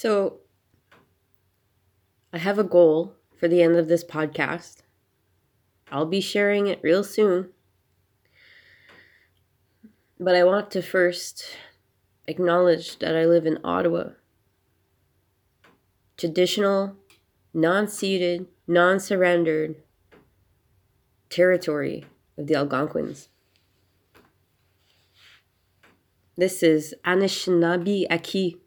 So I have a goal for the end of this podcast. I'll be sharing it real soon. But I want to first acknowledge that I live in Ottawa. Traditional, non-ceded, non-surrendered territory of the Algonquins. This is Anishinaabe Aki.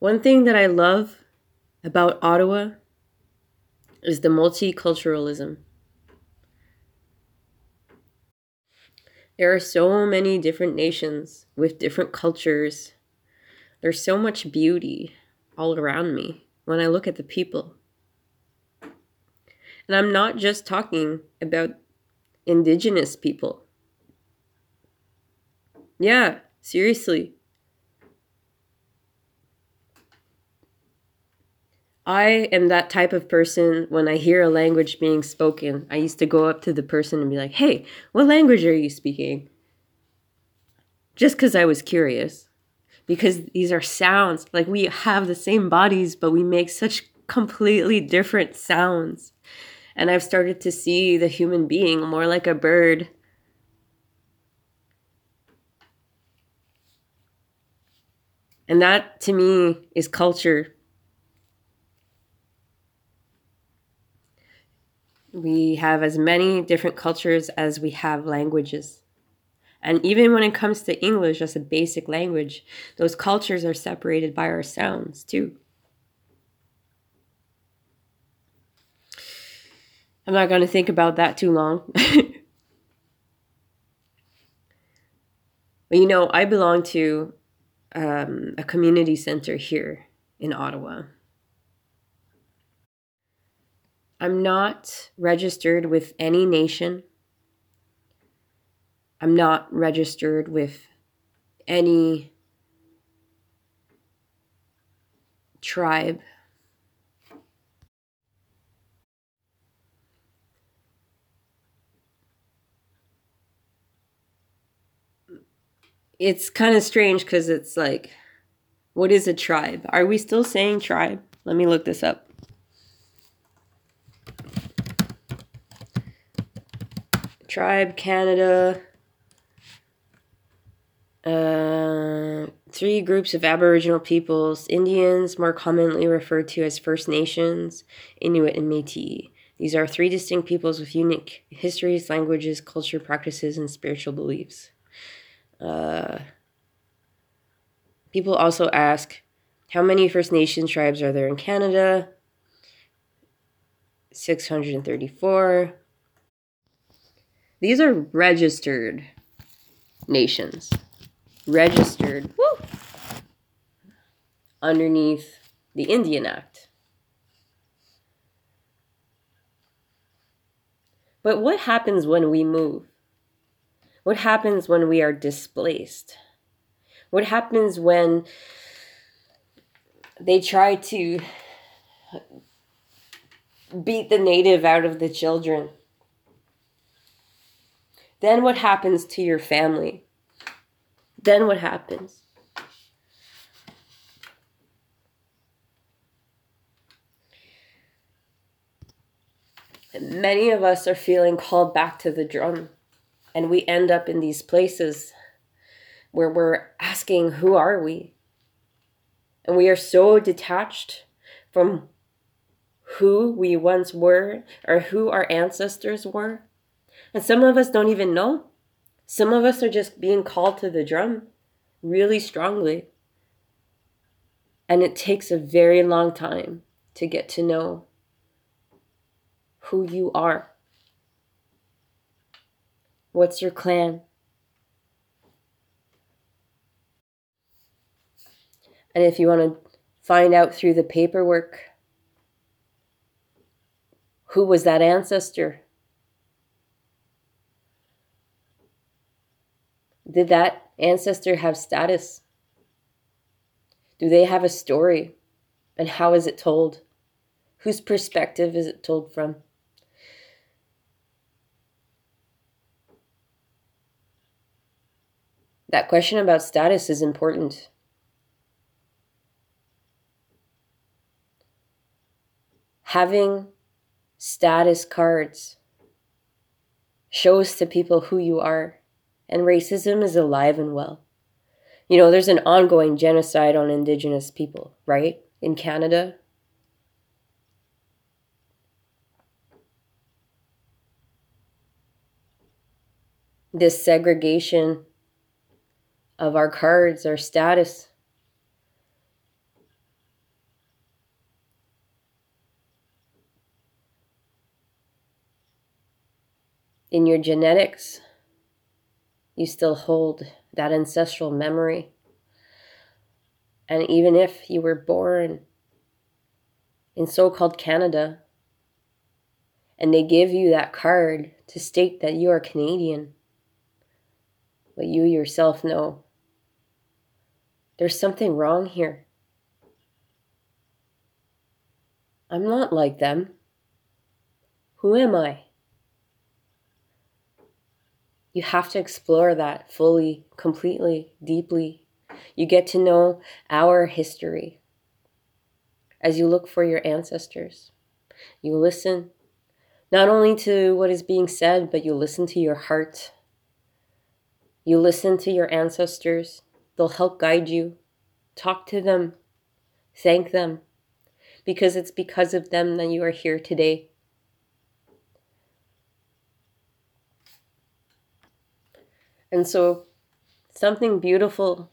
One thing that I love about Ottawa is the multiculturalism. There are so many different nations with different cultures. There's so much beauty all around me when I look at the people. And I'm not just talking about Indigenous people. Yeah, seriously. I am that type of person, when I hear a language being spoken, I used to go up to the person and be like, hey, what language are you speaking? Just because I was curious. Because these are sounds. Like, we have the same bodies, but we make such completely different sounds. And I've started to see the human being more like a bird. And that, to me, is culture. We have as many different cultures as we have languages. And even when it comes to English as a basic language, those cultures are separated by our sounds too. I'm not going to think about that too long. But I belong to a community center here in Ottawa. I'm not registered with any nation. I'm not registered with any tribe. It's kind of strange because it's like, what is a tribe? Are we still saying tribe? Let me look this up. Tribe Canada, 3 groups of Aboriginal peoples, Indians, more commonly referred to as First Nations, Inuit, and Métis. These are 3 distinct peoples with unique histories, languages, culture, practices, and spiritual beliefs. People also ask, how many First Nation tribes are there in Canada? 634. These are registered nations, registered underneath the Indian Act. But what happens when we move? What happens when we are displaced? What happens when they try to beat the native out of the children? Then what happens to your family? Then what happens? Many of us are feeling called back to the drum, and we end up in these places where we're asking, who are we? And we are so detached from who we once were or who our ancestors were. And some of us don't even know. Some of us are just being called to the drum really strongly. And it takes a very long time to get to know who you are. What's your clan? And if you want to find out through the paperwork, who was that ancestor? Did that ancestor have status? Do they have a story? And how is it told? Whose perspective is it told from? That question about status is important. Having status cards shows to people who you are, and racism is alive and well. You know, there's an ongoing genocide on Indigenous people, right? In Canada. This segregation of our cards, our status. In your genetics, you still hold that ancestral memory. And even if you were born in so-called Canada, and they give you that card to state that you are Canadian, but you yourself know there's something wrong here. I'm not like them. Who am I? You have to explore that fully, completely, deeply. You get to know our history. As you look for your ancestors, you listen not only to what is being said, but you listen to your heart. You listen to your ancestors. They'll help guide you. Talk to them. Thank them. Because it's because of them that you are here today. And so, something beautiful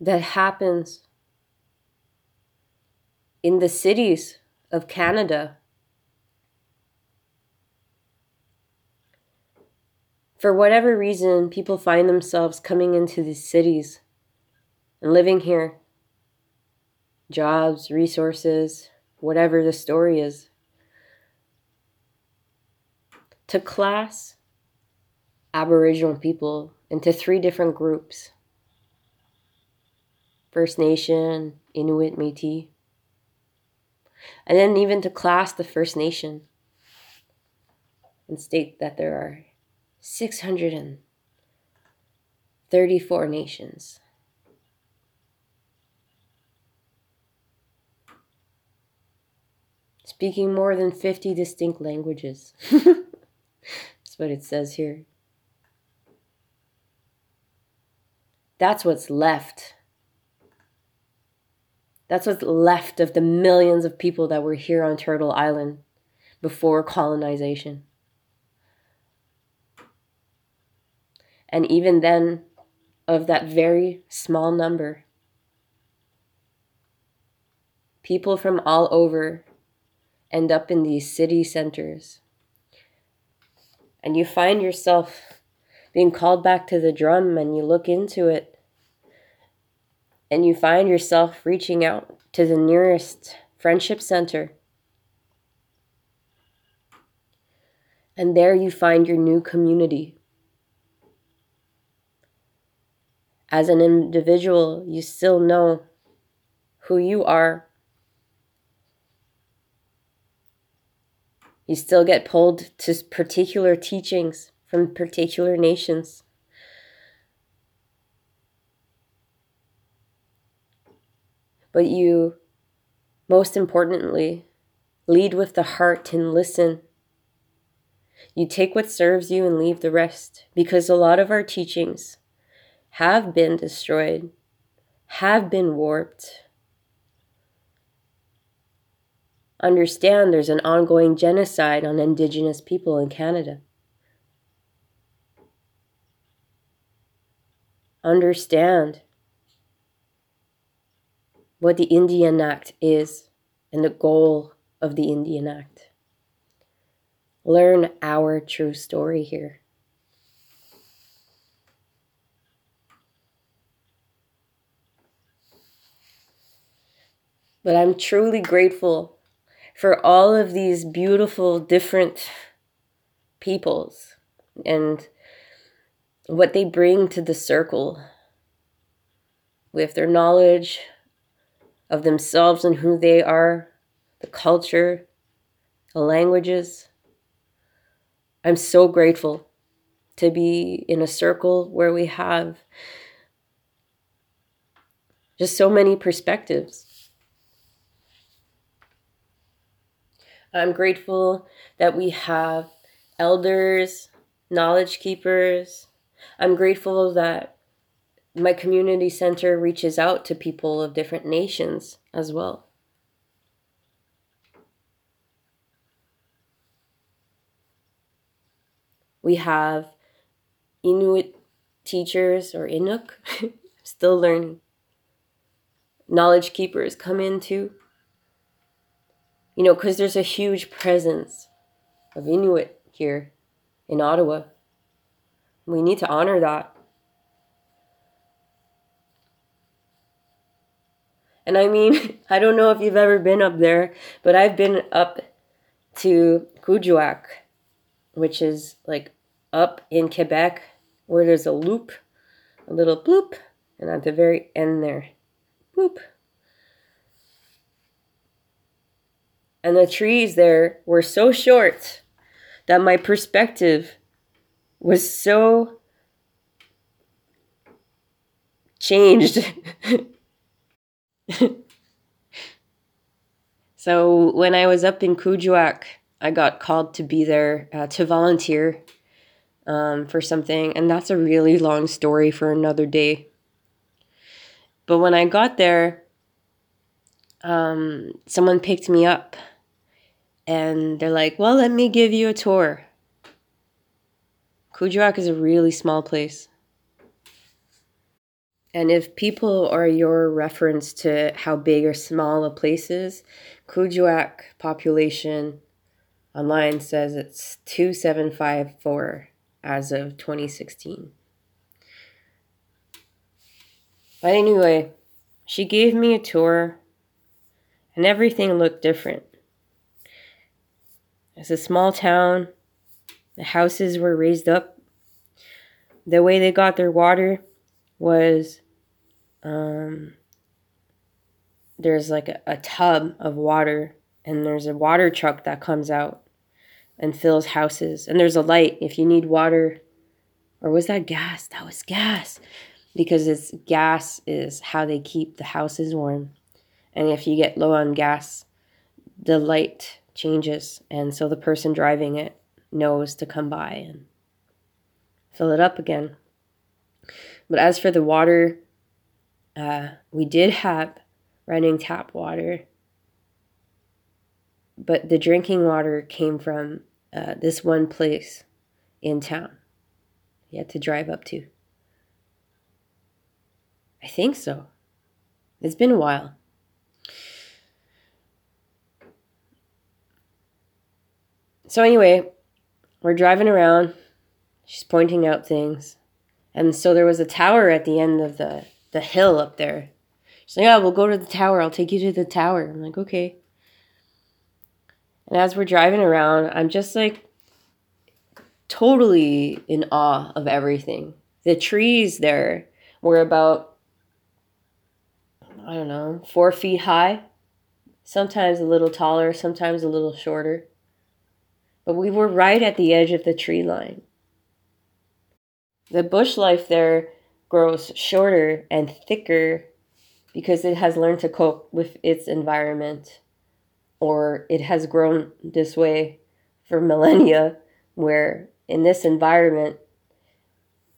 that happens in the cities of Canada. For whatever reason, people find themselves coming into these cities and living here. Jobs, resources, whatever the story is. To class Aboriginal people into three different groups. First Nation, Inuit, Métis. And then even to class the First Nation and state that there are 634 nations. Speaking more than 50 distinct languages. That's what it says here. That's what's left. That's what's left of the millions of people that were here on Turtle Island before colonization. And even then, of that very small number, people from all over end up in these city centers. And you find yourself being called back to the drum, and you look into it, and you find yourself reaching out to the nearest friendship center. And there you find your new community. As an individual, you still know who you are. You still get pulled to particular teachings from particular nations. But you, most importantly, lead with the heart and listen. You take what serves you and leave the rest, because a lot of our teachings have been destroyed, have been warped. Understand there's an ongoing genocide on Indigenous people in Canada. Understand what the Indian Act is and the goal of the Indian Act. Learn our true story here. But I'm truly grateful for all of these beautiful, different peoples and what they bring to the circle with their knowledge of themselves and who they are, the culture, the languages. I'm so grateful to be in a circle where we have just so many perspectives. I'm grateful that we have elders, knowledge keepers. I'm grateful that my community center reaches out to people of different nations as well. We have Inuit teachers, or Inuk, I'm still learning. Knowledge keepers come in too. You know, because there's a huge presence of Inuit here in Ottawa. We need to honor that. And I mean, I don't know if you've ever been up there, but I've been up to Kuujjuaq, which is like up in Quebec, where there's a loop, a little bloop, and at the very end there, bloop. And the trees there were so short that my perspective was so changed. So when I was up in Kuujjuaq, I got called to be there to volunteer for something. And that's a really long story for another day. But when I got there, someone picked me up. And they're like, well, let me give you a tour. Kuujjuaq is a really small place. And if people are your reference to how big or small a place is, Kuujjuaq population online says it's 2754 as of 2016. But anyway, she gave me a tour and everything looked different. It's a small town. The houses were raised up. The way they got their water was there's like a tub of water, and there's a water truck that comes out and fills houses. And there's a light if you need water. Or was that gas? That was gas. Because it's gas is how they keep the houses warm. And if you get low on gas, the light changes, and so the person driving it knows to come by and fill it up again. But as for the water, we did have running tap water, but the drinking water came from this one place in town you had to drive up to. I think so. It's been a while. So anyway, we're driving around, she's pointing out things, and so there was a tower at the end of the hill up there. She's like, oh, we'll go to the tower, I'll take you to the tower. I'm like, okay. And as we're driving around, I'm just like totally in awe of everything. The trees there were about, I don't know, 4 feet high, sometimes a little taller, sometimes a little shorter. But we were right at the edge of the tree line. The bush life there grows shorter and thicker because it has learned to cope with its environment, or it has grown this way for millennia, where in this environment,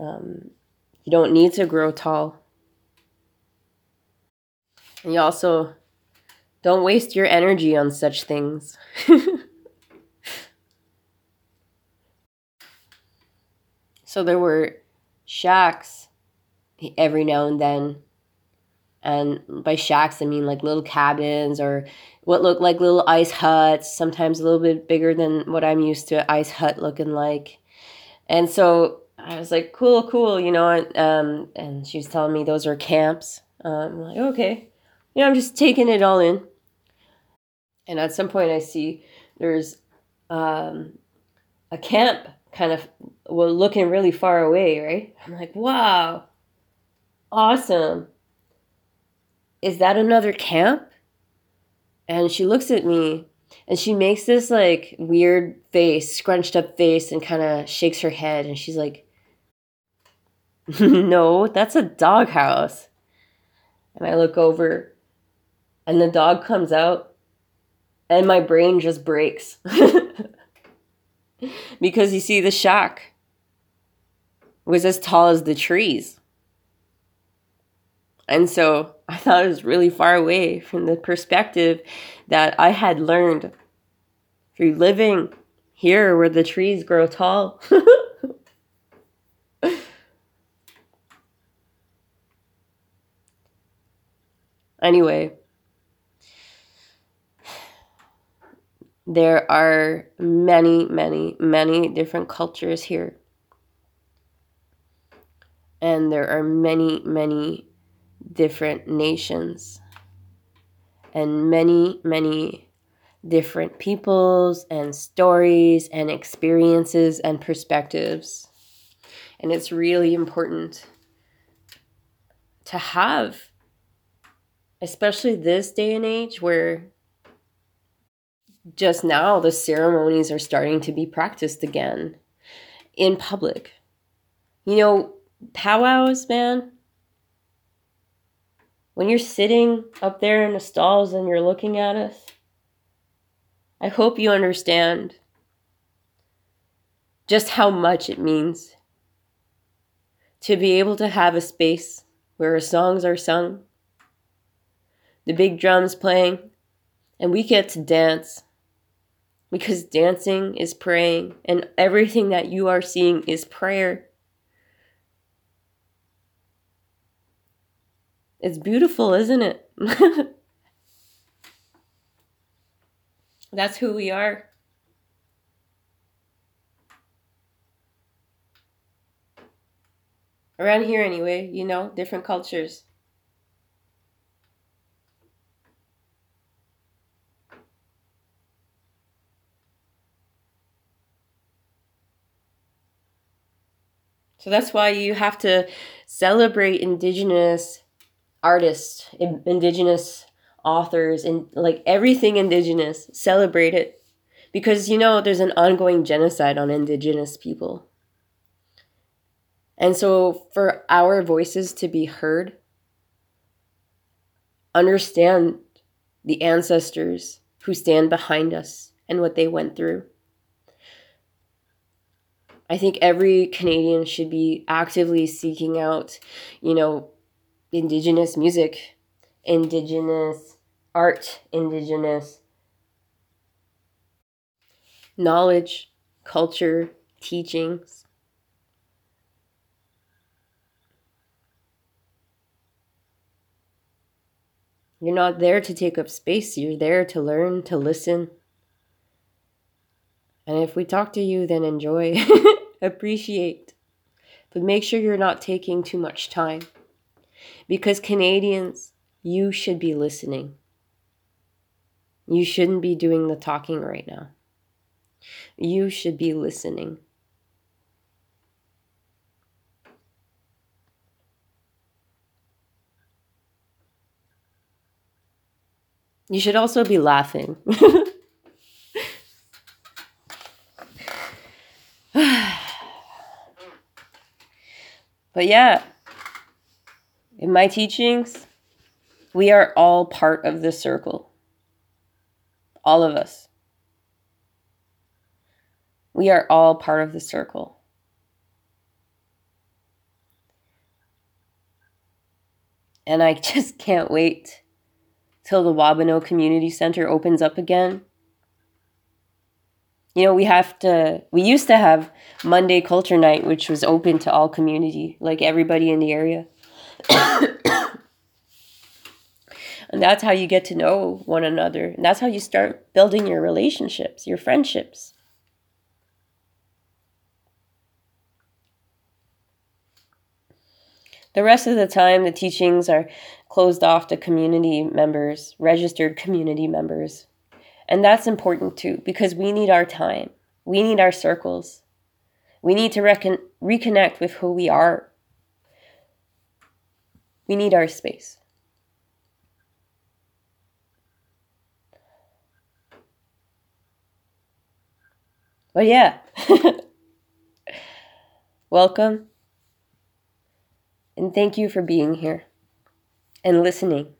you don't need to grow tall. And you also don't waste your energy on such things. So there were shacks every now and then. And by shacks, I mean like little cabins or what looked like little ice huts, sometimes a little bit bigger than what I'm used to ice hut looking like. And so I was like, cool, you know. And she was telling me those are camps. I'm like, okay. You know, I'm just taking it all in. And at some point I see there's a camp kind of looking really far away, right? I'm like, wow, awesome. Is that another camp? And she looks at me and she makes this like weird face, scrunched up face, and kind of shakes her head. And she's like, No, that's a doghouse. And I look over, and the dog comes out, and my brain just breaks. Because you see, the shack was as tall as the trees. And so I thought it was really far away from the perspective that I had learned through living here where the trees grow tall. Anyway, there are many, many, many different cultures here. And there are many, many different nations. And many, many different peoples and stories and experiences and perspectives. And it's really important to have, especially this day and age where just now the ceremonies are starting to be practiced again in public. You know, powwows, man. When you're sitting up there in the stalls and you're looking at us, I hope you understand just how much it means to be able to have a space where our songs are sung, the big drums playing, and we get to dance, because dancing is praying, and everything that you are seeing is prayer. It's beautiful, isn't it? That's who we are. Around here anyway, you know, different cultures. So that's why you have to celebrate Indigenous artists, Indigenous authors, and like everything Indigenous. Celebrate it. Because, you know, there's an ongoing genocide on Indigenous people. And so for our voices to be heard, understand the ancestors who stand behind us and what they went through. I think every Canadian should be actively seeking out, you know, Indigenous music, Indigenous art, Indigenous knowledge, culture, teachings. You're not there to take up space. You're there to learn, to listen. And if we talk to you, then enjoy, appreciate. But make sure you're not taking too much time. Because Canadians, you should be listening. You shouldn't be doing the talking right now. You should be listening. You should also be laughing. But yeah, in my teachings, we are all part of this circle. All of us. We are all part of the circle. And I just can't wait till the Wabano Community Center opens up again. You know, we used to have Monday Culture Night, which was open to all community, like everybody in the area. And that's how you get to know one another. And that's how you start building your relationships, your friendships. The rest of the time, the teachings are closed off to community members, registered community members. And that's important too, because we need our time. We need our circles. We need to reconnect with who we are. We need our space. But yeah, welcome. and thank you for being here and listening.